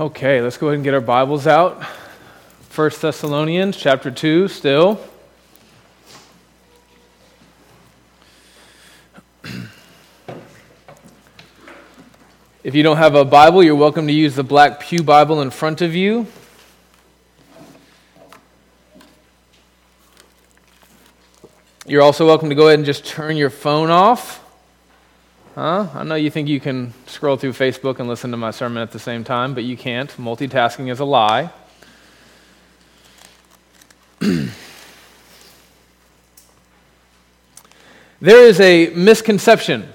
Okay, let's go ahead and get our Bibles out. 1 Thessalonians chapter 2 still. If you don't have a Bible, you're welcome to use the black pew Bible in front of you. You're also welcome to go ahead and just turn your phone off. I know you think you can scroll through Facebook and listen to my sermon at the same time, but you can't. Multitasking is a lie. There is a misconception,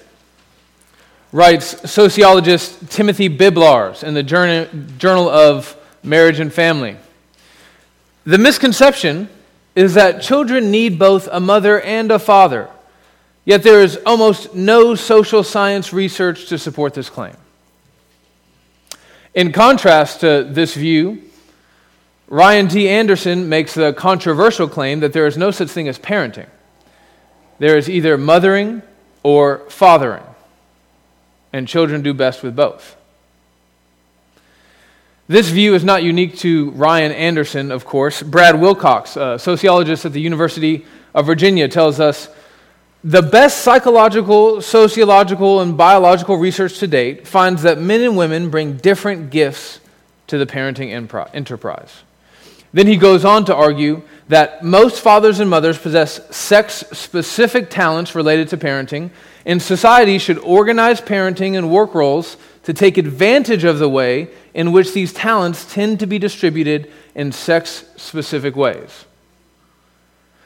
writes sociologist Timothy Biblarz in the Journal of Marriage and Family. The misconception is that children need both a mother and a father. Yet there is almost no social science research to support this claim. In contrast to this view, Ryan D. Anderson makes the controversial claim that there is no such thing as parenting. There is either mothering or fathering, and children do best with both. This view is not unique to Ryan Anderson, of course. Brad Wilcox, a sociologist at the University of Virginia, tells us, "The best psychological, sociological, and biological research to date finds that men and women bring different gifts to the parenting enterprise." Then he goes on to argue that most fathers and mothers possess sex-specific talents related to parenting, and society should organize parenting and work roles to take advantage of the way in which these talents tend to be distributed in sex-specific ways.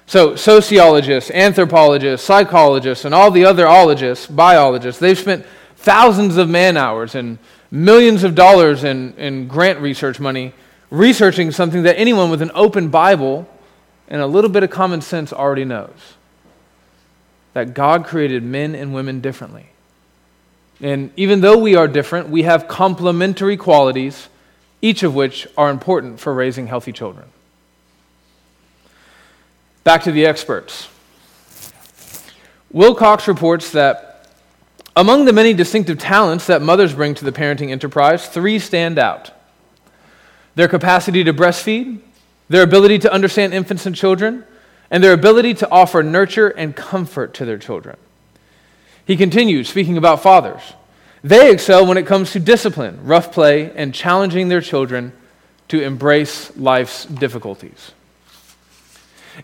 So sociologists, anthropologists, psychologists, and all the other ologists, biologists, they've spent thousands of man-hours and millions of dollars in grant research money researching something that anyone with an open Bible and a little bit of common sense already knows, that God created men and women differently. And even though we are different, we have complementary qualities, each of which are important for raising healthy children. Back to the experts. Wilcox reports that among the many distinctive talents that mothers bring to the parenting enterprise, three stand out: their capacity to breastfeed, their ability to understand infants and children, and their ability to offer nurture and comfort to their children. He continues, speaking about fathers, "They excel when it comes to discipline, rough play, and challenging their children to embrace life's difficulties."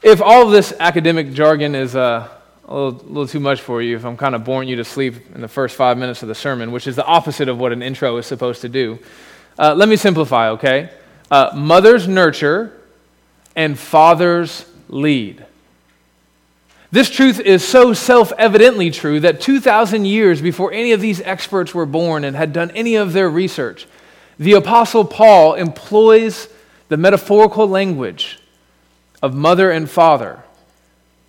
If all of this academic jargon is a little too much for you, if I'm kind of boring you to sleep in the first 5 minutes of the sermon, which is the opposite of what an intro is supposed to do, let me simplify, okay? Mothers nurture and fathers lead. This truth is so self-evidently true that 2,000 years before any of these experts were born and had done any of their research, the Apostle Paul employs the metaphorical language of mother and father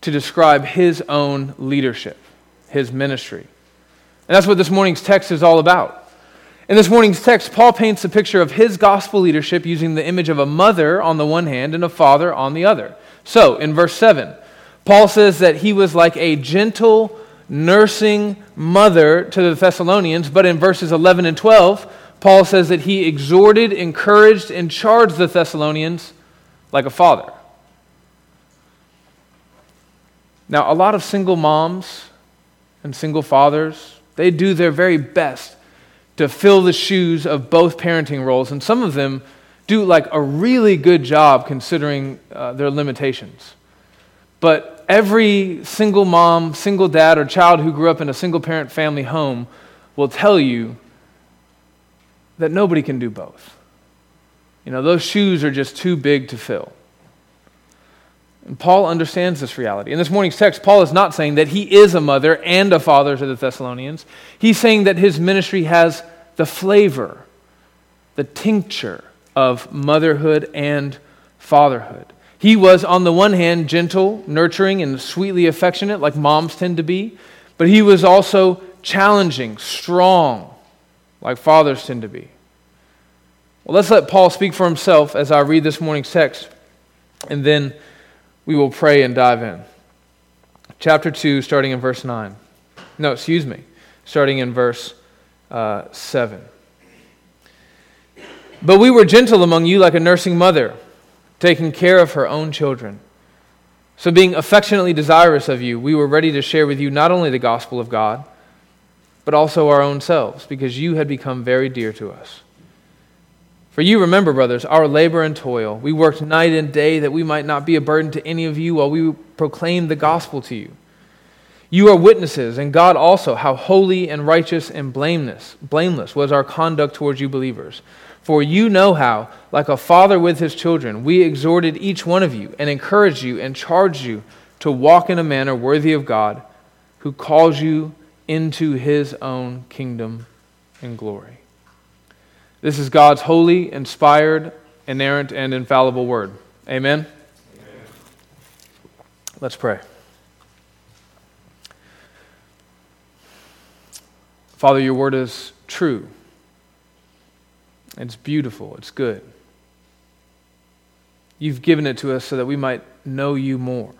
to describe his own leadership, his ministry. And that's what this morning's text is all about. In this morning's text, Paul paints a picture of his gospel leadership using the image of a mother on the one hand and a father on the other. So, in verse 7, Paul says that he was like a gentle, nursing mother to the Thessalonians, but in verses 11 and 12, Paul says that he exhorted, encouraged, and charged the Thessalonians like a father. Now, a lot of single moms and single fathers, they do their very best to fill the shoes of both parenting roles, and some of them do like a really good job considering their limitations. But every single mom, single dad, or child who grew up in a single-parent family home will tell you that nobody can do both. You know, those shoes are just too big to fill. And Paul understands this reality. In this morning's text, Paul is not saying that he is a mother and a father to the Thessalonians. He's saying that his ministry has the flavor, the tincture of motherhood and fatherhood. He was, on the one hand, gentle, nurturing, and sweetly affectionate, like moms tend to be, but he was also challenging, strong, like fathers tend to be. Well, let's let Paul speak for himself as I read this morning's text, and then we will pray and dive in. Chapter 2, starting in verse 9. No, excuse me. Starting in verse 7. But we were gentle among you like a nursing mother, taking care of her own children. So being affectionately desirous of you, we were ready to share with you not only the gospel of God, but also our own selves, because you had become very dear to us. For you remember, brothers, our labor and toil. We worked night and day that we might not be a burden to any of you while we proclaimed the gospel to you. You are witnesses, and God also, how holy and righteous and blameless was our conduct towards you believers. For you know how, like a father with his children, we exhorted each one of you and encouraged you and charged you to walk in a manner worthy of God, who calls you into his own kingdom and glory. This is God's holy, inspired, inerrant, and infallible word. Amen? Amen. Let's pray. Father, your word is true. It's beautiful. It's good. You've given it to us so that we might know you more.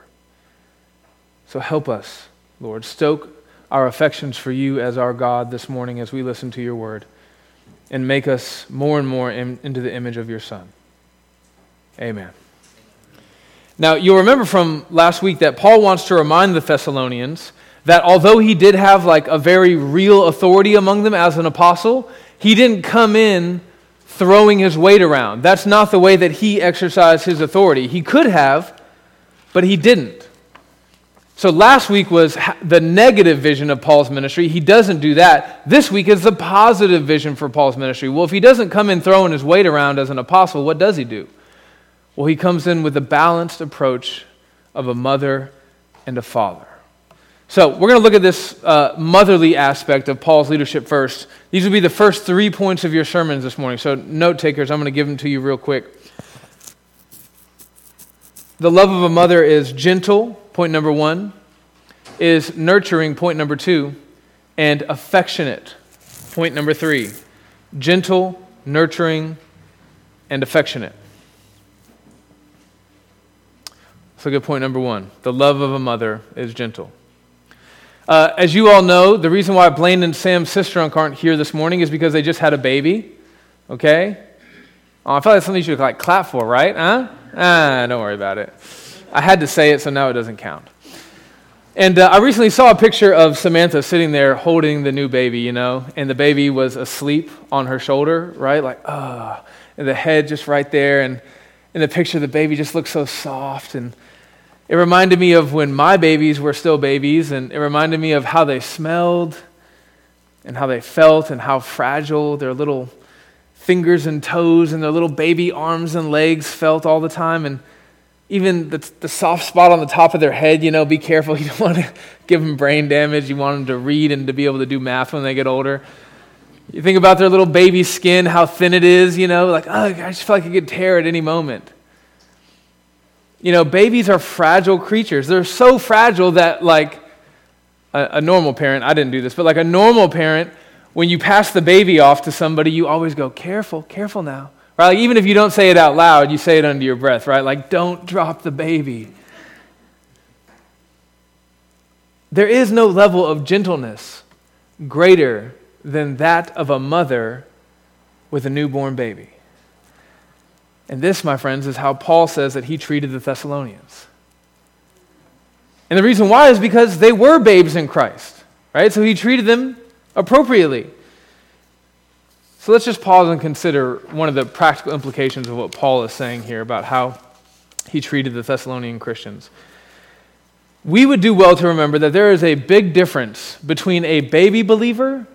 So help us, Lord. Stoke our affections for you as our God this morning as we listen to your word, and make us more and more into the image of your Son. Amen. Now, you'll remember from last week that Paul wants to remind the Thessalonians that although he did have like a very real authority among them as an apostle, he didn't come in throwing his weight around. That's not the way that he exercised his authority. He could have, but he didn't. So last week was the negative vision of Paul's ministry. He doesn't do that. This week is the positive vision for Paul's ministry. Well, if he doesn't come in throwing his weight around as an apostle, what does he do? Well, he comes in with a balanced approach of a mother and a father. So we're going to look at this motherly aspect of Paul's leadership first. These will be the first 3 points of your sermons this morning. So note takers, I'm going to give them to you real quick. The love of a mother is gentle, point number 1, is nurturing, point number 2, and affectionate, point number 3. Gentle, nurturing, and affectionate. Let's look at point number 1. The love of a mother is gentle. As you all know, the reason why Blaine and Sam Sistrunk aren't here this morning is because they just had a baby, okay? I feel like that's something you should like clap for, right? Huh? Don't worry about it. I had to say it, so now it doesn't count. And I recently saw a picture of Samantha sitting there holding the new baby, you know, and the baby was asleep on her shoulder, right? Like, and the head just right there, and in the picture, the baby just looked so soft, and it reminded me of when my babies were still babies, and it reminded me of how they smelled, and how they felt, and how fragile their little fingers and toes and their little baby arms and legs felt all the time, and even the soft spot on the top of their head, you know, be careful, you don't want to give them brain damage, you want them to read and to be able to do math when they get older. You think about their little baby skin, how thin it is, you know, like, I just feel like it could tear at any moment. You know, babies are fragile creatures. They're so fragile that like a normal parent, I didn't do this, but like a normal parent, when you pass the baby off to somebody, you always go, careful, careful now. Right? Like, even if you don't say it out loud, you say it under your breath, right? Like, don't drop the baby. There is no level of gentleness greater than that of a mother with a newborn baby. And this, my friends, is how Paul says that he treated the Thessalonians. And the reason why is because they were babes in Christ, right? So he treated them appropriately. So let's just pause and consider one of the practical implications of what Paul is saying here about how he treated the Thessalonian Christians. We would do well to remember that there is a big difference between a baby believer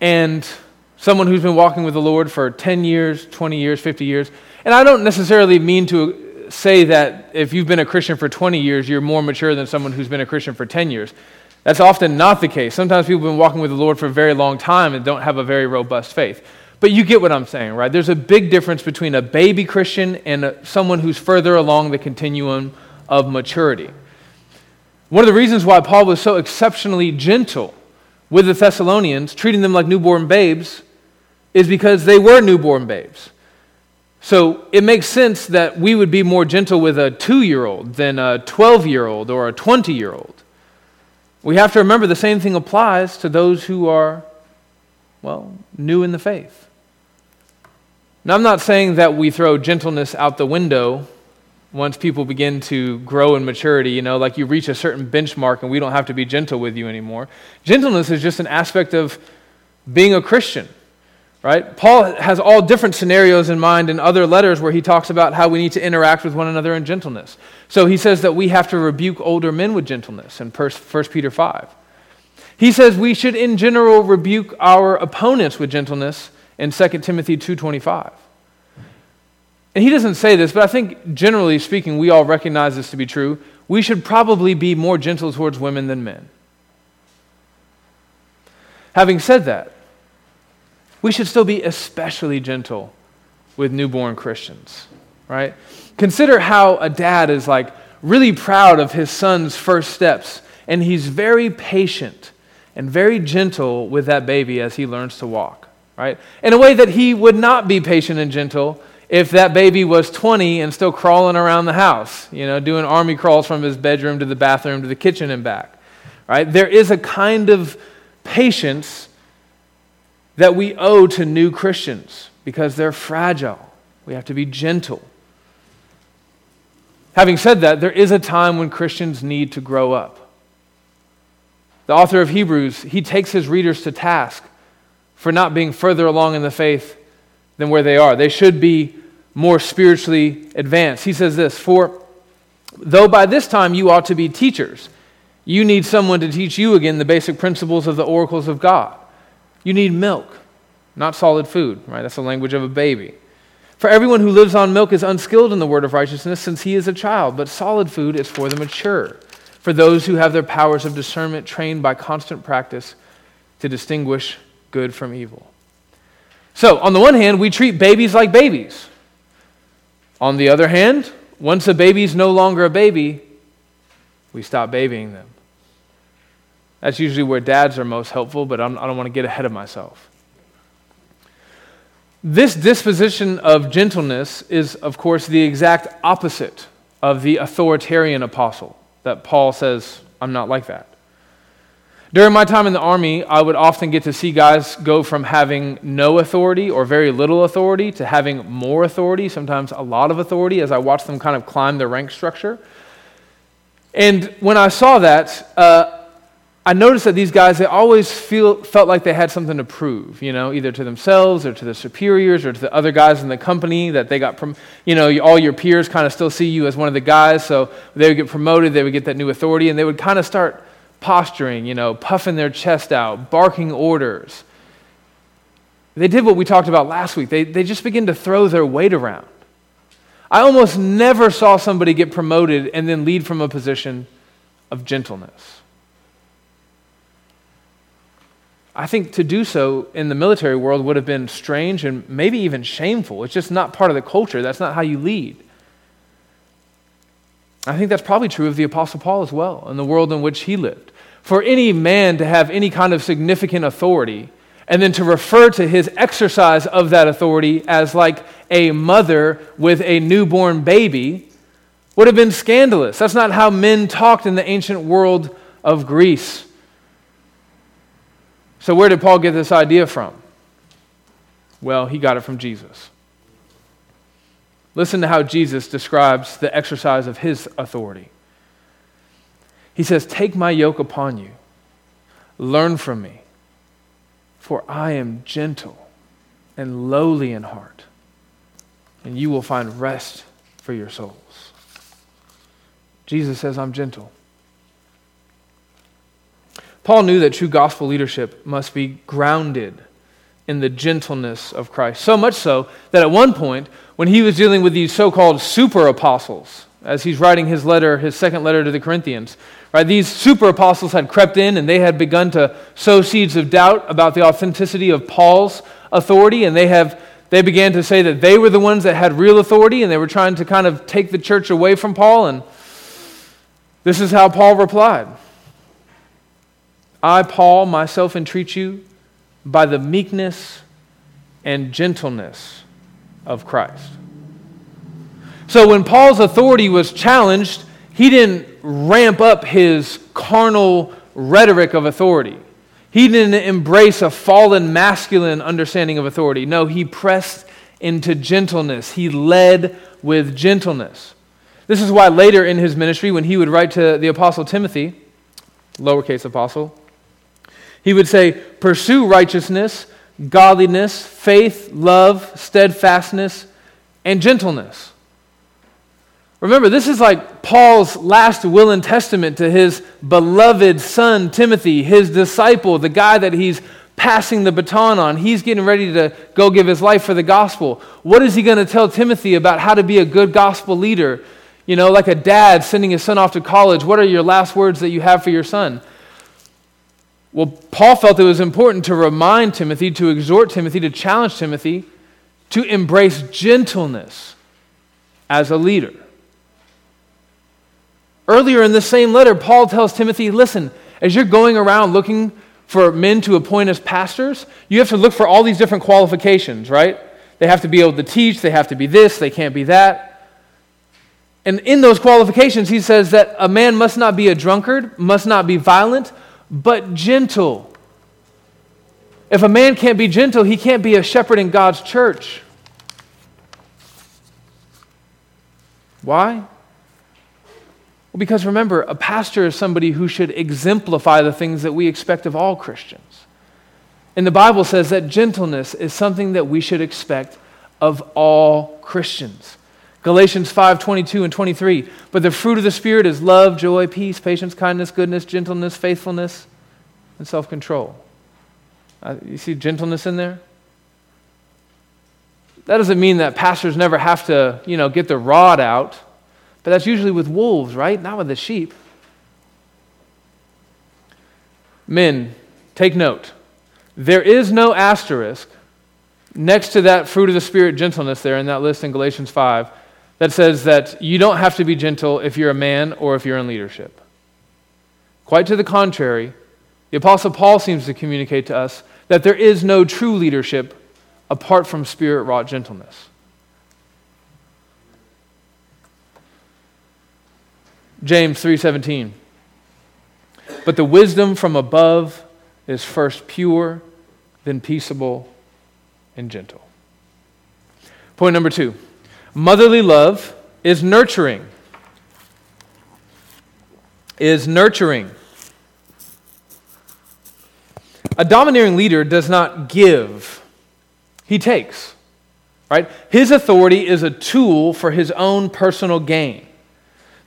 and someone who's been walking with the Lord for 10 years, 20 years, 50 years. And I don't necessarily mean to say that if you've been a Christian for 20 years, you're more mature than someone who's been a Christian for 10 years. That's often not the case. Sometimes people have been walking with the Lord for a very long time and don't have a very robust faith. But you get what I'm saying, right? There's a big difference between a baby Christian and someone who's further along the continuum of maturity. One of the reasons why Paul was so exceptionally gentle with the Thessalonians, treating them like newborn babes, is because they were newborn babes. So it makes sense that we would be more gentle with a 2-year-old than a 12-year-old or a 20-year-old. We have to remember the same thing applies to those who are, well, new in the faith. Now, I'm not saying that we throw gentleness out the window once people begin to grow in maturity, you know, like you reach a certain benchmark and we don't have to be gentle with you anymore. Gentleness is just an aspect of being a Christian, right? Paul has all different scenarios in mind in other letters where he talks about how we need to interact with one another in gentleness. So he says that we have to rebuke older men with gentleness in 1 Peter 5. He says we should in general rebuke our opponents with gentleness in 2 Timothy 2:25. And he doesn't say this, but I think generally speaking, we all recognize this to be true. We should probably be more gentle towards women than men. Having said that, we should still be especially gentle with newborn Christians, right? Consider how a dad is like really proud of his son's first steps, and he's very patient and very gentle with that baby as he learns to walk, right? In a way that he would not be patient and gentle if that baby was 20 and still crawling around the house, you know, doing army crawls from his bedroom to the bathroom to the kitchen and back, right? There is a kind of patience that we owe to new Christians because they're fragile. We have to be gentle. Having said that, there is a time when Christians need to grow up. The author of Hebrews, he takes his readers to task for not being further along in the faith than where they are. They should be more spiritually advanced. He says this, "For though by this time you ought to be teachers, you need someone to teach you again the basic principles of the oracles of God. You need milk, not solid food," right? That's the language of a baby. "For everyone who lives on milk is unskilled in the word of righteousness since he is a child, but solid food is for the mature, for those who have their powers of discernment trained by constant practice to distinguish good from evil." So, on the one hand, we treat babies like babies. On the other hand, once a baby's no longer a baby, we stop babying them. That's usually where dads are most helpful, but I don't want to get ahead of myself. This disposition of gentleness is, of course, the exact opposite of the authoritarian apostle that Paul says, "I'm not like that." During my time in the army, I would often get to see guys go from having no authority or very little authority to having more authority, sometimes a lot of authority, as I watched them kind of climb the rank structure. And when I saw that, I noticed that these guys, they always felt like they had something to prove, you know, either to themselves or to their superiors or to the other guys in the company that they got, you know, all your peers kind of still see you as one of the guys, so they would get promoted, they would get that new authority, and they would kind of start posturing, you know, puffing their chest out, barking orders. They did what we talked about last week. They just began to throw their weight around. I almost never saw somebody get promoted and then lead from a position of gentleness. I think to do so in the military world would have been strange and maybe even shameful. It's just not part of the culture. That's not how you lead. I think that's probably true of the Apostle Paul as well, in the world in which he lived. For any man to have any kind of significant authority and then to refer to his exercise of that authority as like a mother with a newborn baby would have been scandalous. That's not how men talked in the ancient world of Greece. So where did Paul get this idea from? Well, he got it from Jesus. Listen to how Jesus describes the exercise of his authority. He says, "Take my yoke upon you. Learn from me, for I am gentle and lowly in heart, and you will find rest for your souls." Jesus says, "I'm gentle." Paul knew that true gospel leadership must be grounded in the gentleness of Christ. So much so that at one point, when he was dealing with these so-called super apostles, as he's writing his letter, his second letter to the Corinthians, right? These super apostles had crept in and they had begun to sow seeds of doubt about the authenticity of Paul's authority, and they began to say that they were the ones that had real authority, and they were trying to kind of take the church away from Paul. And this is how Paul replied. "I, Paul, myself entreat you by the meekness and gentleness of Christ." So when Paul's authority was challenged, he didn't ramp up his carnal rhetoric of authority. He didn't embrace a fallen masculine understanding of authority. No, he pressed into gentleness. He led with gentleness. This is why later in his ministry, when he would write to the apostle Timothy, lowercase apostle, he would say, pursue righteousness, godliness, faith, love, steadfastness, and gentleness. Remember, this is like Paul's last will and testament to his beloved son, Timothy, his disciple, the guy that he's passing the baton on. He's getting ready to go give his life for the gospel. What is he going to tell Timothy about how to be a good gospel leader? You know, like a dad sending his son off to college, what are your last words that you have for your son? Well, Paul felt it was important to remind Timothy, to exhort Timothy, to challenge Timothy, to embrace gentleness as a leader. Earlier in the same letter, Paul tells Timothy, listen, as you're going around looking for men to appoint as pastors, you have to look for all these different qualifications, right? They have to be able to teach, they have to be this, they can't be that. And in those qualifications, he says that a man must not be a drunkard, must not be violent, but gentle. If a man can't be gentle, he can't be a shepherd in God's church. Why? Why? Well, because remember, a pastor is somebody who should exemplify the things that we expect of all Christians. And the Bible says that gentleness is something that we should expect of all Christians. Galatians 5:22 and 23, but the fruit of the Spirit is love, joy, peace, patience, kindness, goodness, gentleness, faithfulness, and self-control. You see gentleness in there? That doesn't mean that pastors never have to, get the rod out. But that's usually with wolves, right? Not with the sheep. Men, take note. There is no asterisk next to that fruit of the Spirit gentleness there in that list in Galatians 5 that says that you don't have to be gentle if you're a man or if you're in leadership. Quite to the contrary, the Apostle Paul seems to communicate to us that there is no true leadership apart from Spirit-wrought gentleness. James 3:17, but the wisdom from above is first pure, then peaceable, and gentle. Point number 2, motherly love is nurturing. A domineering leader does not give, he takes, right? His authority is a tool for his own personal gain.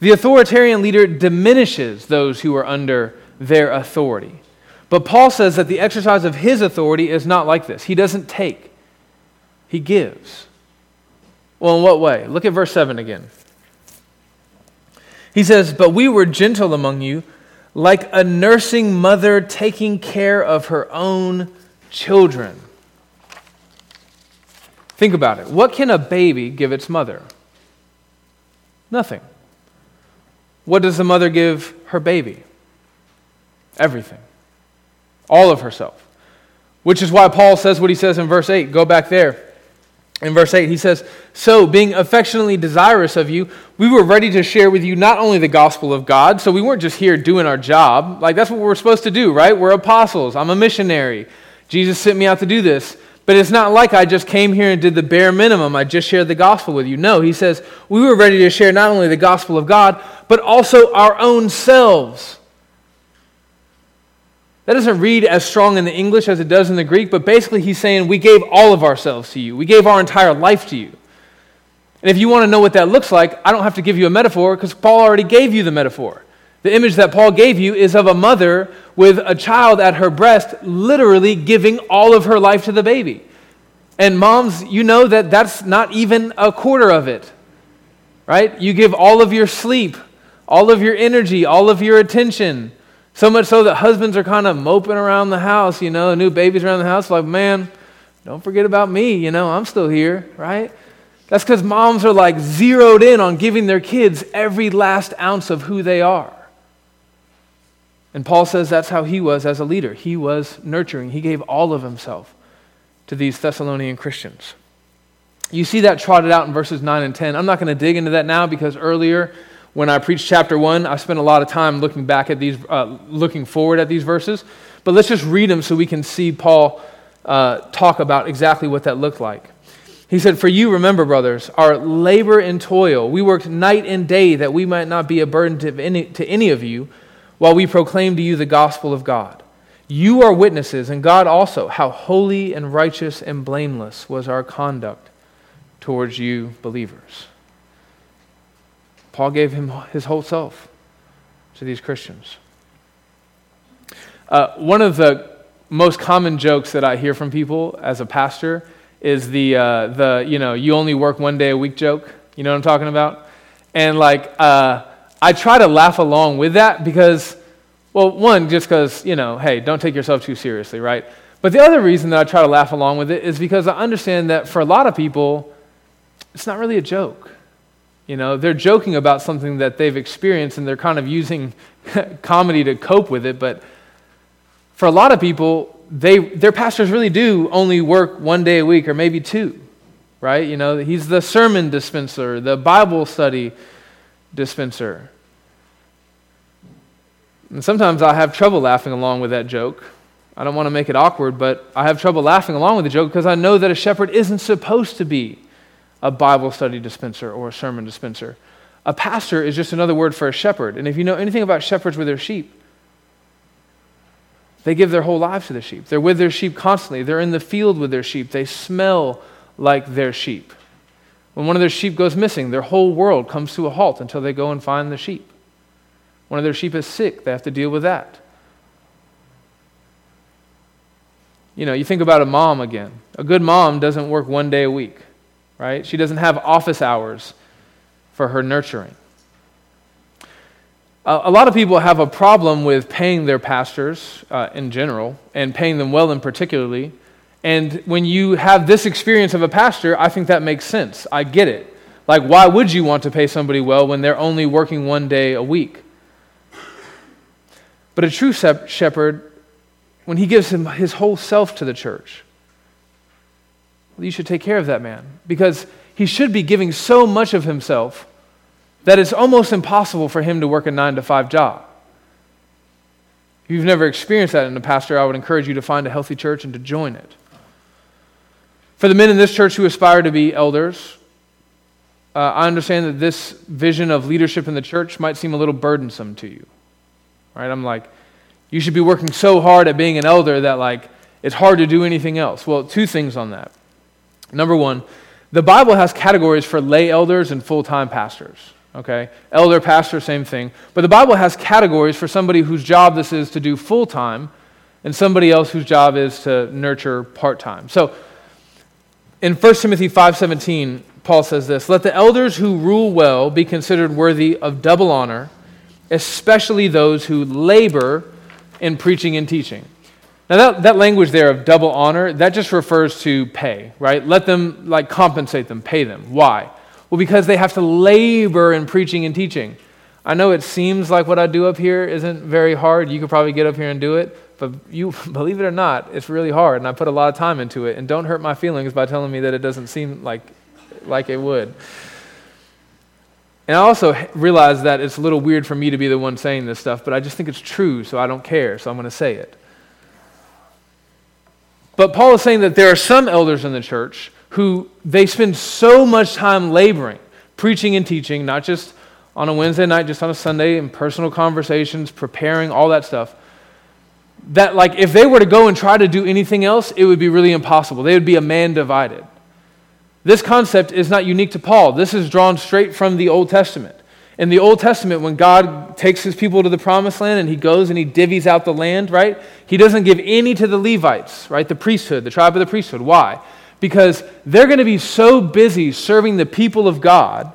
The authoritarian leader diminishes those who are under their authority. But Paul says that the exercise of his authority is not like this. He doesn't take. He gives. Well, in what way? Look at verse 7 again. He says, but we were gentle among you, like a nursing mother taking care of her own children. Think about it. What can a baby give its mother? Nothing. What does the mother give her baby? Everything. All of herself. Which is why Paul says what he says in verse 8. Go back there. In verse 8, he says, so, being affectionately desirous of you, we were ready to share with you not only the gospel of God, so we weren't just here doing our job. Like, that's what we're supposed to do, right? We're apostles. I'm a missionary. Jesus sent me out to do this. But it's not like I just came here and did the bare minimum. I just shared the gospel with you. No, he says, we were ready to share not only the gospel of God, but also our own selves. That doesn't read as strong in the English as it does in the Greek, but basically he's saying we gave all of ourselves to you. We gave our entire life to you. And if you want to know what that looks like, I don't have to give you a metaphor because Paul already gave you the metaphor. The image that Paul gave you is of a mother with a child at her breast literally giving all of her life to the baby. And moms, you know that that's not even a quarter of it, right? You give all of your sleep, all of your energy, all of your attention, so much so that husbands are kind of moping around the house, the new baby's around the house, like, man, don't forget about me, I'm still here, right? That's because moms are like zeroed in on giving their kids every last ounce of who they are. And Paul says that's how he was as a leader. He was nurturing. He gave all of himself to these Thessalonian Christians. You see that trotted out in verses 9 and 10. I'm not going to dig into that now because earlier when I preached chapter 1, I spent a lot of time looking forward at these verses. But let's just read them so we can see Paul talk about exactly what that looked like. He said, "For you, remember, brothers, our labor and toil. We worked night and day that we might not be a burden to any of you while we proclaim to you the gospel of God. You are witnesses, and God also, how holy and righteous and blameless was our conduct towards you believers." Paul gave him his whole self to these Christians. One of the most common jokes that I hear from people as a pastor is the you only work one day a week joke. You know what I'm talking about? And I try to laugh along with that because, well, one, just because, hey, don't take yourself too seriously, right? But the other reason that I try to laugh along with it is because I understand that for a lot of people, it's not really a joke. They're joking about something that they've experienced and they're kind of using comedy to cope with it. But for a lot of people, their pastors really do only work one day a week or maybe two, right? He's the sermon dispenser, the Bible study dispenser. And sometimes I have trouble laughing along with that joke. I don't want to make it awkward, but I have trouble laughing along with the joke because I know that a shepherd isn't supposed to be a Bible study dispenser or a sermon dispenser. A pastor is just another word for a shepherd. And if you know anything about shepherds with their sheep, they give their whole lives to the sheep. They're with their sheep constantly. They're in the field with their sheep. They smell like their sheep. When one of their sheep goes missing, their whole world comes to a halt until they go and find the sheep. One of their sheep is sick. They have to deal with that. You think about a mom again. A good mom doesn't work one day a week, right? She doesn't have office hours for her nurturing. A lot of people have a problem with paying their pastors in general and paying them well in particularly. And when you have this experience of a pastor, I think that makes sense. I get it. Why would you want to pay somebody well when they're only working one day a week? But a true shepherd, when he gives him his whole self to the church, you should take care of that man because he should be giving so much of himself that it's almost impossible for him to work a 9-to-5 job. If you've never experienced that in a pastor, I would encourage you to find a healthy church and to join it. For the men in this church who aspire to be elders, I understand that this vision of leadership in the church might seem a little burdensome to you. Right? I'm like, you should be working so hard at being an elder that it's hard to do anything else. Well, two things on that. Number one, the Bible has categories for lay elders and full-time pastors. Okay, elder, pastor, same thing. But the Bible has categories for somebody whose job this is to do full-time and somebody else whose job is to nurture part-time. So in 1 Timothy 5:17, Paul says this, "Let the elders who rule well be considered worthy of double honor, especially those who labor in preaching and teaching." Now that language there of double honor, that just refers to pay, right? Let them, compensate them, pay them. Why? Well, because they have to labor in preaching and teaching. I know it seems like what I do up here isn't very hard. You could probably get up here and do it, but you believe it or not, it's really hard, and I put a lot of time into it. And don't hurt my feelings by telling me that it doesn't seem like it would. And I also realize that it's a little weird for me to be the one saying this stuff, but I just think it's true, so I don't care, so I'm going to say it. But Paul is saying that there are some elders in the church who they spend so much time laboring, preaching and teaching, not just on a Wednesday night, just on a Sunday, in personal conversations, preparing, all that stuff, that if they were to go and try to do anything else, it would be really impossible. They would be a man divided. This concept is not unique to Paul. This is drawn straight from the Old Testament. In the Old Testament, when God takes his people to the promised land and he goes and he divvies out the land, right? He doesn't give any to the Levites, right? The priesthood, the tribe of the priesthood. Why? Because they're going to be so busy serving the people of God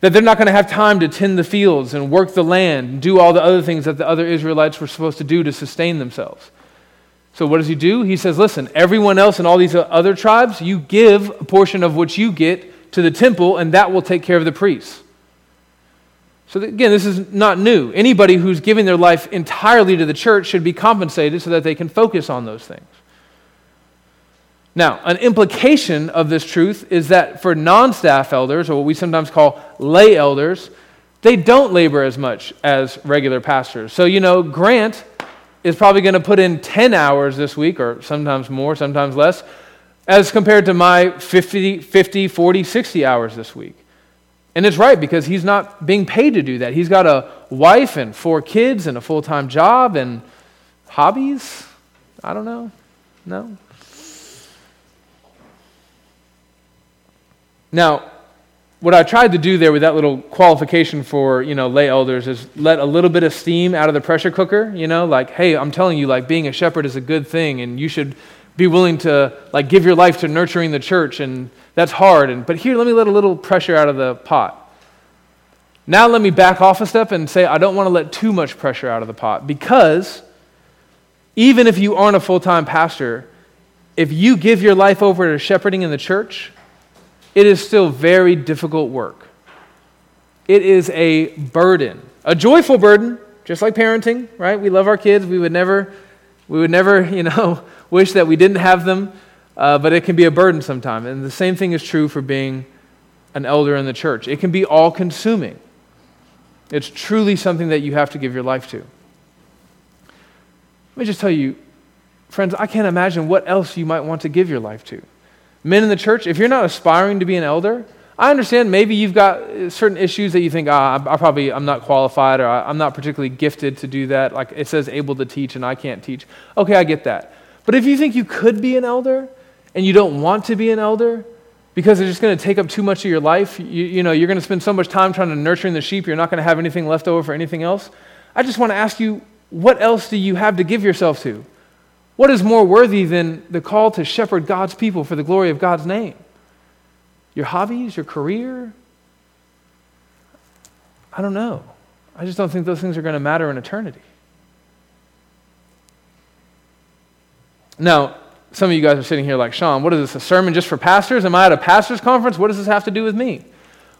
that they're not going to have time to tend the fields and work the land and do all the other things that the other Israelites were supposed to do to sustain themselves. So what does he do? He says, listen, everyone else in all these other tribes, you give a portion of what you get to the temple and that will take care of the priests. So again, this is not new. Anybody who's giving their life entirely to the church should be compensated so that they can focus on those things. Now, an implication of this truth is that for non-staff elders, or what we sometimes call lay elders, they don't labor as much as regular pastors. So, Grant is probably going to put in 10 hours this week, or sometimes more, sometimes less. as compared to my 50, 40, 60 hours this week. And it's right, because he's not being paid to do that. He's got a wife and 4 kids and a full-time job and hobbies. I don't know. No. Now, what I tried to do there with that little qualification for, lay elders is let a little bit of steam out of the pressure cooker, like, hey, I'm telling you, being a shepherd is a good thing, and you should be willing to, give your life to nurturing the church, and that's hard. But here, let me let a little pressure out of the pot. Now let me back off a step and say I don't want to let too much pressure out of the pot, because even if you aren't a full-time pastor, if you give your life over to shepherding in the church, it is still very difficult work. It is a burden, a joyful burden, just like parenting, right? We love our kids. We would never, wish that we didn't have them, but it can be a burden sometimes. And the same thing is true for being an elder in the church. It can be all-consuming. It's truly something that you have to give your life to. Let me just tell you, friends, I can't imagine what else you might want to give your life to. Men in the church, if you're not aspiring to be an elder, I understand maybe you've got certain issues that you think, I'm not qualified, or I'm not particularly gifted to do that. Like it says able to teach and I can't teach. Okay, I get that. But if you think you could be an elder and you don't want to be an elder because it's just going to take up too much of your life, you're going to spend so much time trying to nurture the sheep, you're not going to have anything left over for anything else. I just want to ask you, what else do you have to give yourself to? What is more worthy than the call to shepherd God's people for the glory of God's name? Your hobbies, your career? I don't know. I just don't think those things are going to matter in eternity. Now, some of you guys are sitting here like, Sean, what is this, a sermon just for pastors? Am I at a pastor's conference? What does this have to do with me?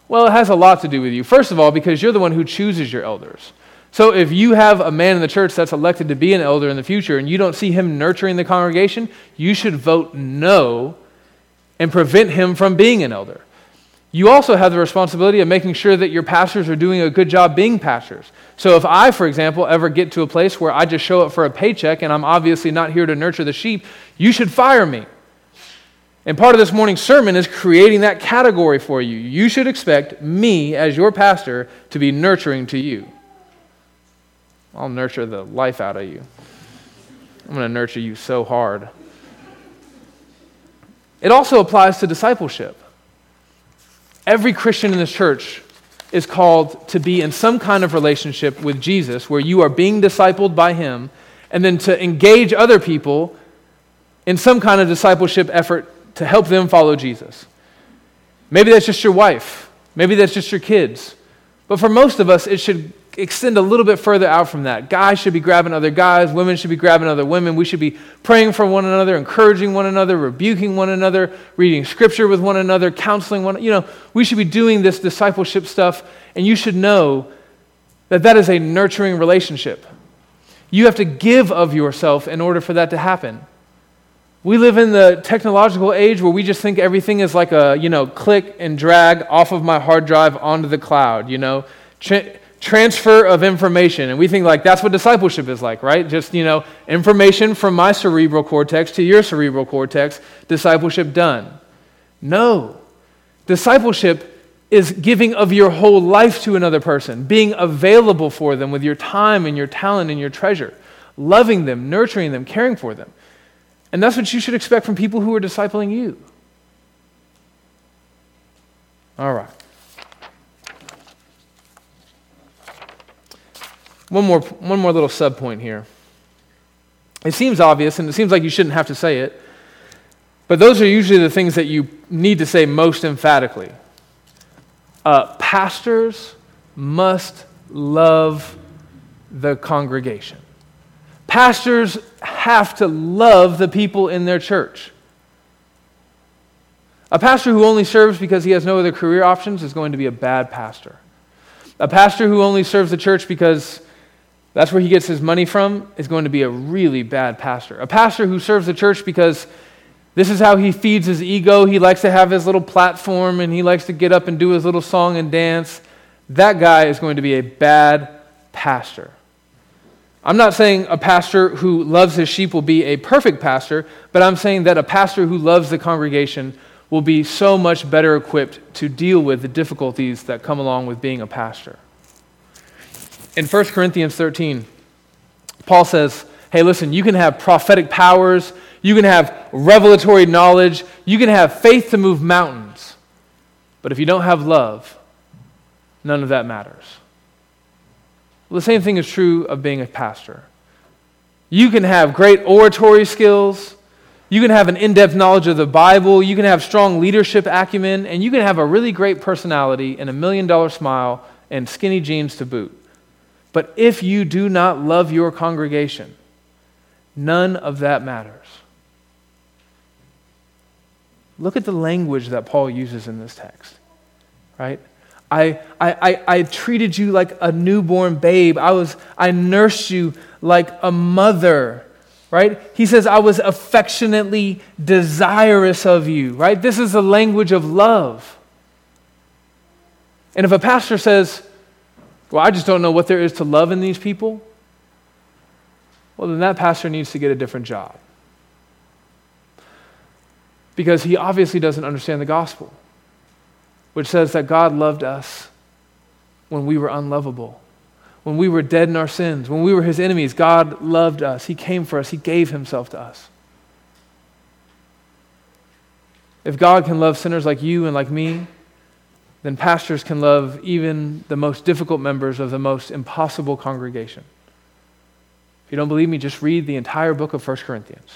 Well, it has a lot to do with you. First of all, because you're the one who chooses your elders. So if you have a man in the church that's elected to be an elder in the future and you don't see him nurturing the congregation, you should vote no and prevent him from being an elder. You also have the responsibility of making sure that your pastors are doing a good job being pastors. So if I, for example, ever get to a place where I just show up for a paycheck and I'm obviously not here to nurture the sheep, you should fire me. And part of this morning's sermon is creating that category for you. You should expect me, as your pastor, to be nurturing to you. I'll nurture the life out of you. I'm going to nurture you so hard. It also applies to discipleship. Every Christian in this church is called to be in some kind of relationship with Jesus where you are being discipled by him, and then to engage other people in some kind of discipleship effort to help them follow Jesus. Maybe that's just your wife. Maybe that's just your kids. But for most of us, it should extend a little bit further out from that. Guys should be grabbing other guys. Women should be grabbing other women. We should be praying for one another, encouraging one another, rebuking one another, reading scripture with one another, counseling one another. We should be doing this discipleship stuff, and you should know that that is a nurturing relationship. You have to give of yourself in order for that to happen. We live in the technological age where we just think everything is like a, click and drag off of my hard drive onto the cloud, transfer of information, and we think that's what discipleship is like, right? Just, information from my cerebral cortex to your cerebral cortex, discipleship done. No. Discipleship is giving of your whole life to another person, being available for them with your time and your talent and your treasure, loving them, nurturing them, caring for them. And that's what you should expect from people who are discipling you. All right. One more little sub-point here. It seems obvious, and it seems like you shouldn't have to say it, but those are usually the things that you need to say most emphatically. Pastors must love the congregation. Pastors have to love the people in their church. A pastor who only serves because he has no other career options is going to be a bad pastor. A pastor who only serves the church because that's where he gets his money from is going to be a really bad pastor. A pastor who serves the church because this is how he feeds his ego, he likes to have his little platform, and he likes to get up and do his little song and dance, that guy is going to be a bad pastor. I'm not saying a pastor who loves his sheep will be a perfect pastor, but I'm saying that a pastor who loves the congregation will be so much better equipped to deal with the difficulties that come along with being a pastor. In 1 Corinthians 13, Paul says, hey, listen, you can have prophetic powers, you can have revelatory knowledge, you can have faith to move mountains, but if you don't have love, none of that matters. Well, the same thing is true of being a pastor. You can have great oratory skills, you can have an in-depth knowledge of the Bible, you can have strong leadership acumen, and you can have a really great personality and $1 million smile and skinny jeans to boot. But if you do not love your congregation, none of that matters. Look at the language that Paul uses in this text, right? I treated you like a newborn babe. I nursed you like a mother, right? He says, I was affectionately desirous of you, right? This is the language of love. And if a pastor says, well, I just don't know what there is to love in these people, well, then that pastor needs to get a different job, because he obviously doesn't understand the gospel, which says that God loved us when we were unlovable, when we were dead in our sins, when we were his enemies. God loved us. He came for us. He gave himself to us. If God can love sinners like you and like me, then pastors can love even the most difficult members of the most impossible congregation. If you don't believe me, just read the entire book of 1 Corinthians.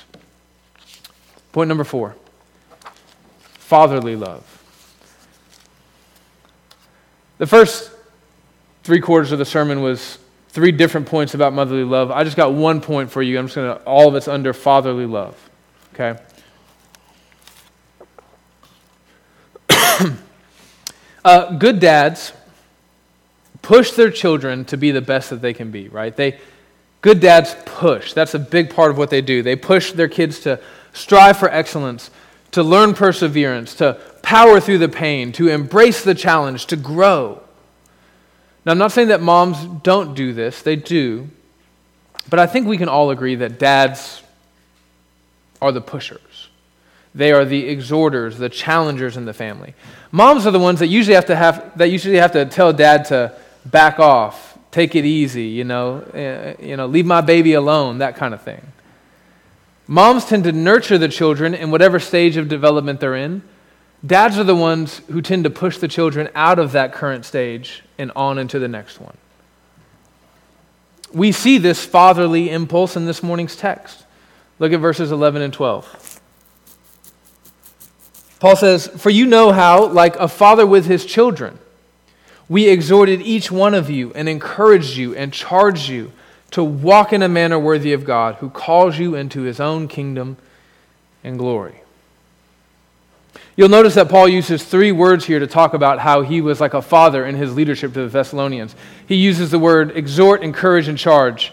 Point number 4, fatherly love. The first 3/4 of the sermon was 3 different points about motherly love. I just got one point for you. I'm just going to, all of it's under fatherly love, okay? Good dads push their children to be the best that they can be, right? Good dads push. That's a big part of what they do. They push their kids to strive for excellence, to learn perseverance, to power through the pain, to embrace the challenge, to grow. Now, I'm not saying that moms don't do this. They do. But I think we can all agree that dads are the pushers. They are the exhorters, the challengers in the family. Moms are the ones that usually have to tell dad to back off, take it easy, leave my baby alone, that kind of thing. Moms tend to nurture the children in whatever stage of development they're in. Dads are the ones who tend to push the children out of that current stage and on into the next one. We see this fatherly impulse in this morning's text. Look at verses 11 and 12. Paul says, for you know how, like a father with his children, we exhorted each one of you and encouraged you and charged you to walk in a manner worthy of God, who calls you into his own kingdom and glory. You'll notice that Paul uses 3 words here to talk about how he was like a father in his leadership to the Thessalonians. He uses the word exhort, encourage, and charge.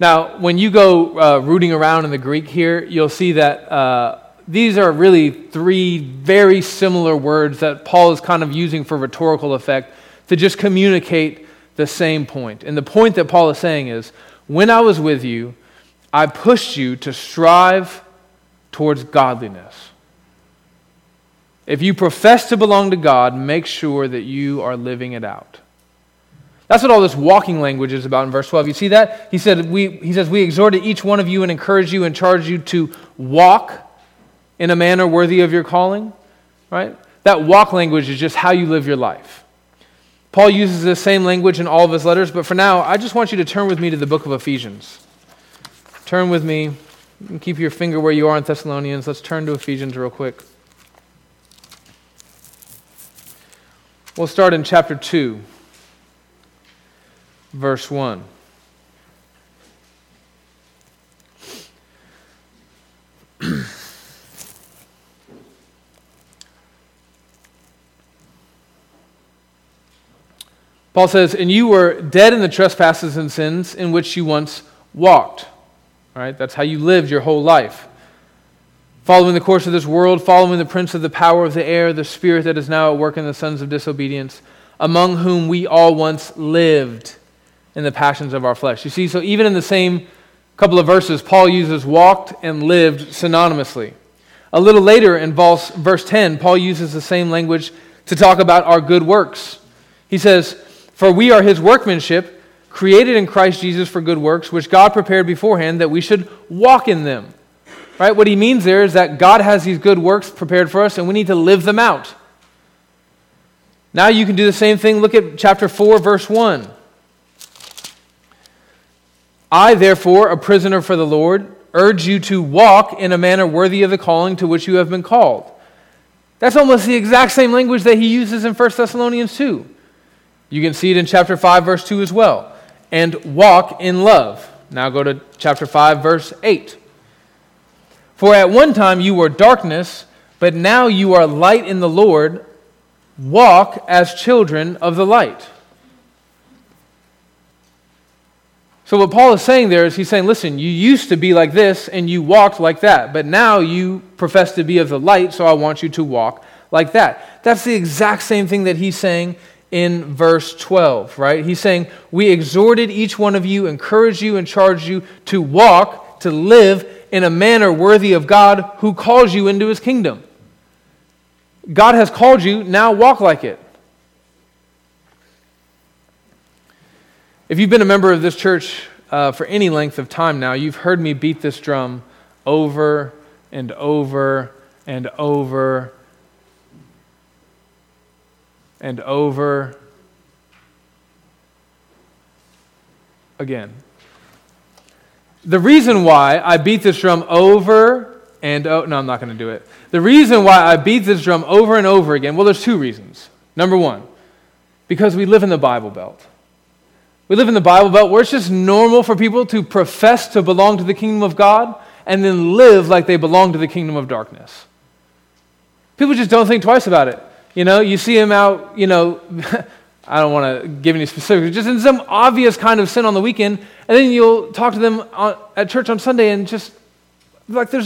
Now, when you go rooting around in the Greek here, you'll see that these are really 3 very similar words that Paul is kind of using for rhetorical effect to just communicate the same point. And the point that Paul is saying is, when I was with you, I pushed you to strive towards godliness. If you profess to belong to God, make sure that you are living it out. That's what all this walking language is about in verse 12. You see that? He says, we exhorted each one of you and encouraged you and charged you to walk in a manner worthy of your calling, right? That walk language is just how you live your life. Paul uses the same language in all of his letters, but for now, I just want you to turn with me to the book of Ephesians. Turn with me. You can keep your finger where you are in Thessalonians. Let's turn to Ephesians real quick. We'll start in chapter 2, verse 1. Paul says, and you were dead in the trespasses and sins in which you once walked. All right, that's how you lived your whole life. Following the course of this world, following the prince of the power of the air, the spirit that is now at work in the sons of disobedience, among whom we all once lived and the passions of our flesh. You see, so even in the same couple of verses, Paul uses walked and lived synonymously. A little later in verse 10, Paul uses the same language to talk about our good works. He says, "For we are his workmanship, created in Christ Jesus for good works, which God prepared beforehand that we should walk in them." Right? What he means there is that God has these good works prepared for us, and we need to live them out. Now you can do the same thing. Look at chapter 4, verse 1. "I, therefore, a prisoner for the Lord, urge you to walk in a manner worthy of the calling to which you have been called." That's almost the exact same language that he uses in 1 Thessalonians 2. You can see it in chapter 5, verse 2 as well. "And walk in love." Now go to chapter 5, verse 8. "For at one time you were darkness, but now you are light in the Lord. Walk as children of the light." So what Paul is saying there is he's saying, listen, you used to be like this and you walked like that, but now you profess to be of the light, so I want you to walk like that. That's the exact same thing that he's saying in verse 12, right? He's saying, "We exhorted each one of you, encouraged you, and charged you to walk, to live in a manner worthy of God who calls you into his kingdom." God has called you, now walk like it. If you've been a member of this church for any length of time now, you've heard me beat this drum over and over and over and over again. The reason why I beat this drum The reason why I beat this drum over and over again, well, there's two reasons. Number one, because we live in the Bible Belt. We live in the Bible Belt where it's just normal for people to profess to belong to the kingdom of God and then live like they belong to the kingdom of darkness. People just don't think twice about it. You know, you see them out, you know, I don't want to give any specifics, just in some obvious kind of sin on the weekend, and then you'll talk to them at church on Sunday and just, like they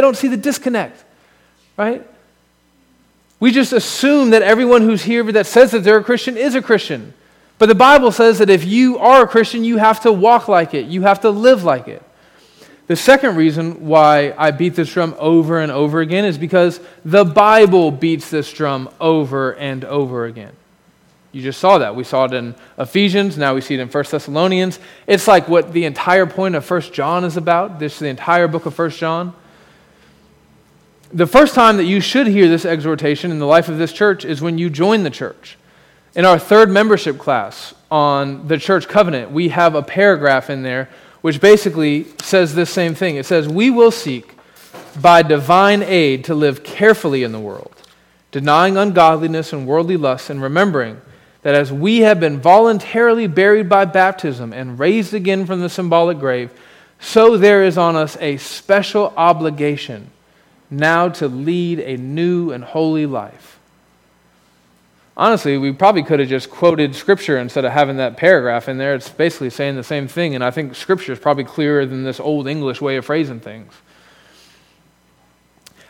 don't see the disconnect, right? We just assume that everyone who's here that says that they're a Christian is a Christian. But the Bible says that if you are a Christian, you have to walk like it. You have to live like it. The second reason why I beat this drum over and over again is because the Bible beats this drum over and over again. You just saw that. We saw it in Ephesians. Now we see it in 1 Thessalonians. It's like what the entire point of 1 John is about. This is the entire book of 1 John. The first time that you should hear this exhortation in the life of this church is when you join the church. In our third membership class on the church covenant, we have a paragraph in there which basically says this same thing. It says, "We will seek by divine aid to live carefully in the world, denying ungodliness and worldly lusts, and remembering that as we have been voluntarily buried by baptism and raised again from the symbolic grave, so there is on us a special obligation now to lead a new and holy life." Honestly, we probably could have just quoted Scripture instead of having that paragraph in there. It's basically saying the same thing, and I think Scripture is probably clearer than this old English way of phrasing things.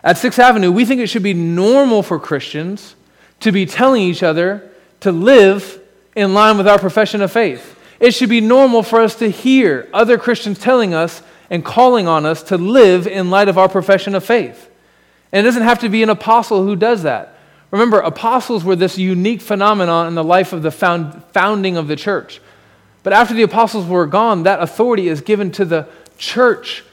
At Sixth Avenue, we think it should be normal for Christians to be telling each other to live in line with our profession of faith. It should be normal for us to hear other Christians telling us and calling on us to live in light of our profession of faith. And it doesn't have to be an apostle who does that. Remember, apostles were this unique phenomenon in the life of the founding of the church. But after the apostles were gone, that authority is given to the church,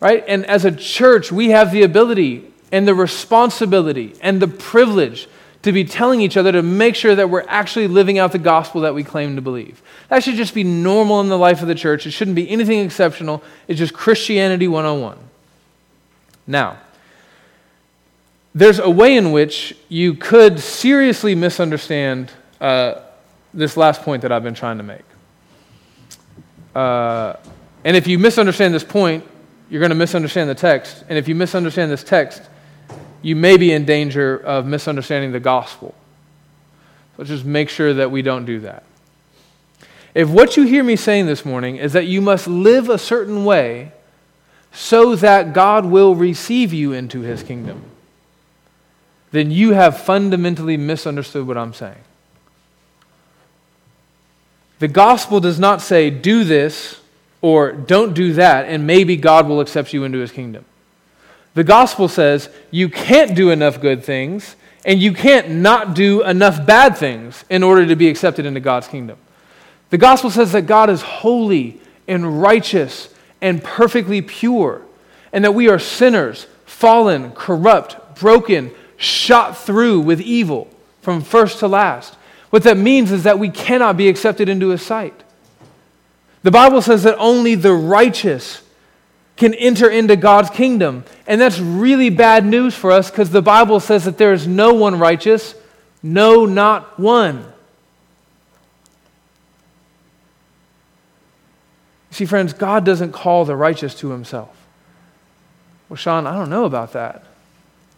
right? And as a church, we have the ability and the responsibility and the privilege to be telling each other to make sure that we're actually living out the gospel that we claim to believe. That should just be normal in the life of the church. It shouldn't be anything exceptional. It's just Christianity 101. Now, there's a way in which you could seriously misunderstand this last point that I've been trying to make. And if you misunderstand this point, you're going to misunderstand the text. And if you misunderstand this text, you may be in danger of misunderstanding the gospel. So just make sure that we don't do that. If what you hear me saying this morning is that you must live a certain way so that God will receive you into his kingdom, then you have fundamentally misunderstood what I'm saying. The gospel does not say, do this or don't do that, and maybe God will accept you into his kingdom. The gospel says, you can't do enough good things, and you can't not do enough bad things in order to be accepted into God's kingdom. The gospel says that God is holy and righteous and perfectly pure, and that we are sinners, fallen, corrupt, broken, shot through with evil from first to last. What that means is that we cannot be accepted into his sight. The Bible says that only the righteous can enter into God's kingdom. And that's really bad news for us, because the Bible says that there is no one righteous, no, not one. See, friends, God doesn't call the righteous to himself. Well, Sean, I don't know about that.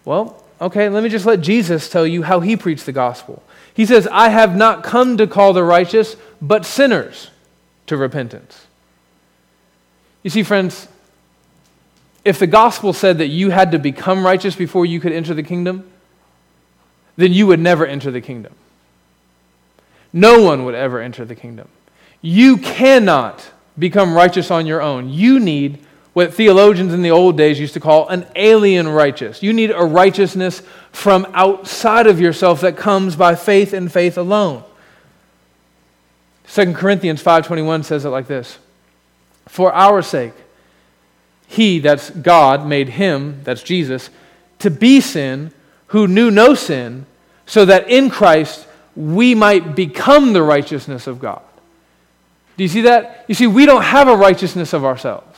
Well, okay, let me just let Jesus tell you how he preached the gospel. He says, I have not come to call the righteous, but sinners to repentance. You see, friends, if the gospel said that you had to become righteous before you could enter the kingdom, then you would never enter the kingdom. No one would ever enter the kingdom. You cannot become righteous on your own. You need what theologians in the old days used to call an alien righteous. You need a righteousness from outside of yourself that comes by faith and faith alone. 2 Corinthians 5:21 says it like this: For our sake, he, that's God, made him, that's Jesus, to be sin, who knew no sin, so that in Christ we might become the righteousness of God. Do you see that? You see, we don't have a righteousness of ourselves,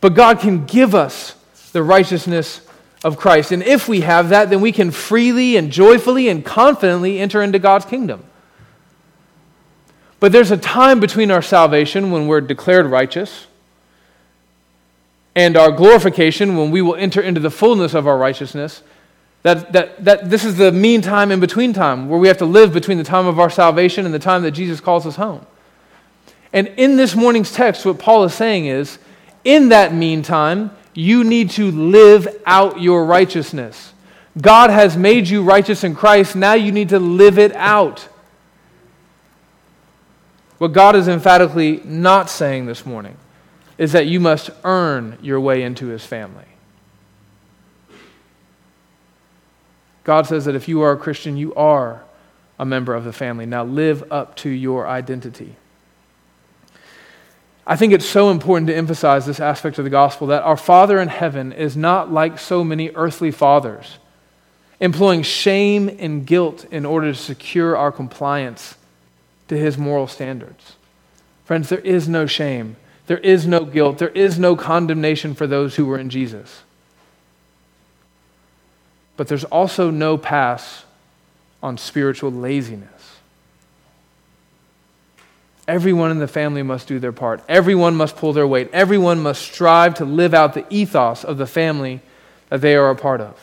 but God can give us the righteousness of Christ. And if we have that, then we can freely and joyfully and confidently enter into God's kingdom. But there's a time between our salvation, when we're declared righteous, and our glorification, when we will enter into the fullness of our righteousness. That this is the meantime in between time, where we have to live between the time of our salvation and the time that Jesus calls us home. And in this morning's text, what Paul is saying is, in that meantime, you need to live out your righteousness. God has made you righteous in Christ. Now you need to live it out. What God is emphatically not saying this morning is that you must earn your way into his family. God says that if you are a Christian, you are a member of the family. Now live up to your identity. I think it's so important to emphasize this aspect of the gospel, that our Father in heaven is not like so many earthly fathers, employing shame and guilt in order to secure our compliance to his moral standards. Friends, there is no shame. There is no guilt. There is no condemnation for those who were in Jesus. But there's also no pass on spiritual laziness. Everyone in the family must do their part. Everyone must pull their weight. Everyone must strive to live out the ethos of the family that they are a part of.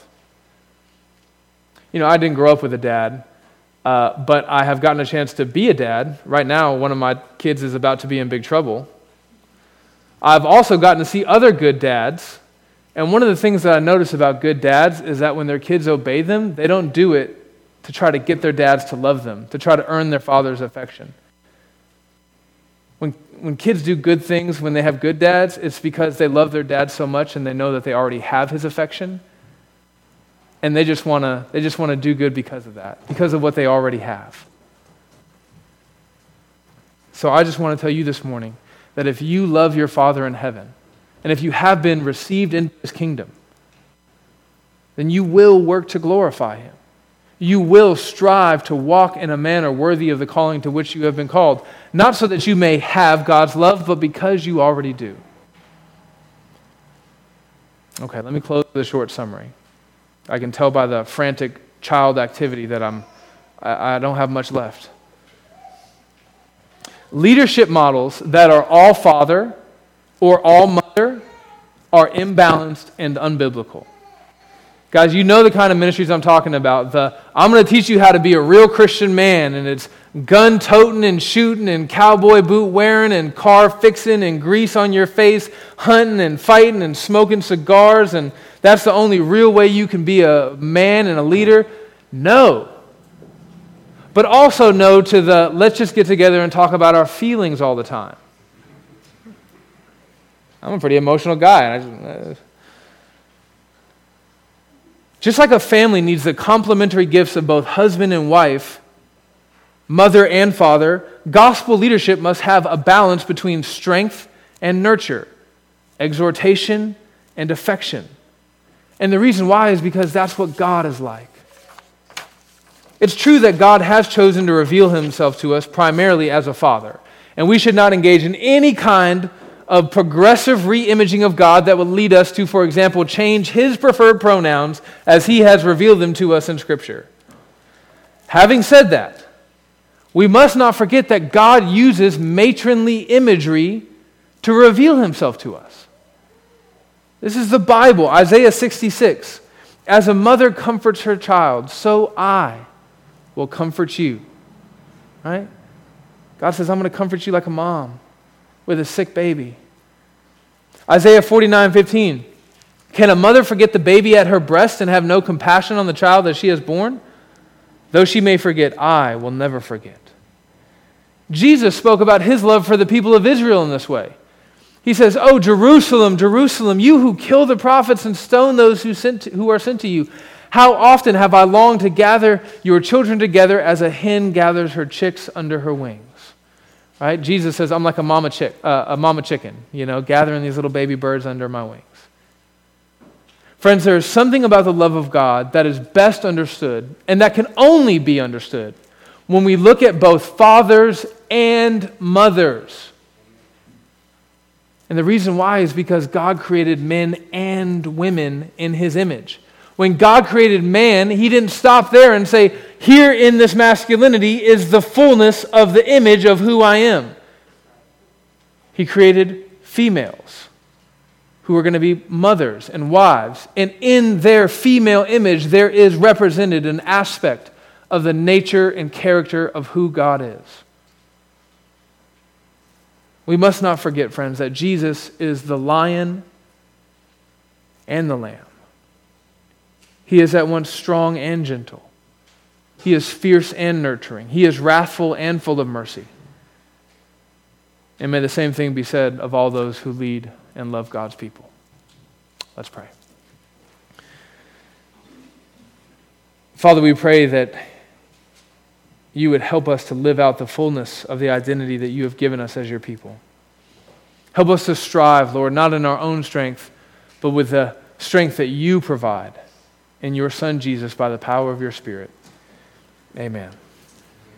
You know, I didn't grow up with a dad, but I have gotten a chance to be a dad. Right now, one of my kids is about to be in big trouble. I've also gotten to see other good dads, and one of the things that I notice about good dads is that when their kids obey them, they don't do it to try to get their dads to love them, to try to earn their father's affection. When kids do good things, when they have good dads, it's because they love their dad so much and they know that they already have his affection, and they just want to do good because of that, because of what they already have. So I just want to tell you this morning that if you love your Father in heaven, and if you have been received into his kingdom, then you will work to glorify him. You will strive to walk in a manner worthy of the calling to which you have been called, not so that you may have God's love, but because you already do. Okay, let me close with a short summary. I can tell by the frantic child activity that I don't have much left. Leadership models that are all father or all mother are imbalanced and unbiblical. Guys, you know the kind of ministries I'm talking about. I'm going to teach you how to be a real Christian man, and it's gun-toting and shooting and cowboy boot wearing and car fixing and grease on your face, hunting and fighting and smoking cigars, and that's the only real way you can be a man and a leader. No. but also no to the let's just get together and talk about our feelings all the time. I'm a pretty emotional guy. And just like a family needs the complementary gifts of both husband and wife, mother and father, gospel leadership must have a balance between strength and nurture, exhortation and affection. And the reason why is because that's what God is like. It's true that God has chosen to reveal himself to us primarily as a father, and we should not engage in any kind of progressive re-imaging of God that would lead us to, for example, change his preferred pronouns as he has revealed them to us in Scripture. Having said that, we must not forget that God uses matronly imagery to reveal himself to us. This is the Bible, Isaiah 66. As a mother comforts her child, so I will comfort you. Right? God says, I'm going to comfort you like a mom with a sick baby. Isaiah 49:15. Can a mother forget the baby at her breast and have no compassion on the child that she has born? Though she may forget, I will never forget. Jesus spoke about his love for the people of Israel in this way. He says, oh, Jerusalem, Jerusalem, you who kill the prophets and stone those who are sent to you, how often have I longed to gather your children together as a hen gathers her chicks under her wings. Right? Jesus says, I'm like a mama chicken, gathering these little baby birds under my wings. Friends, there is something about the love of God that is best understood and that can only be understood when we look at both fathers and mothers. And the reason why is because God created men and women in his image. When God created man, he didn't stop there and say, here in this masculinity is the fullness of the image of who I am. He created females who are going to be mothers and wives. And in their female image, there is represented an aspect of the nature and character of who God is. We must not forget, friends, that Jesus is the lion and the lamb. He is at once strong and gentle. He is fierce and nurturing. He is wrathful and full of mercy. And may the same thing be said of all those who lead and love God's people. Let's pray. Father, we pray that you would help us to live out the fullness of the identity that you have given us as your people. Help us to strive, Lord, not in our own strength, but with the strength that you provide in your Son, Jesus, by the power of your Spirit. Amen.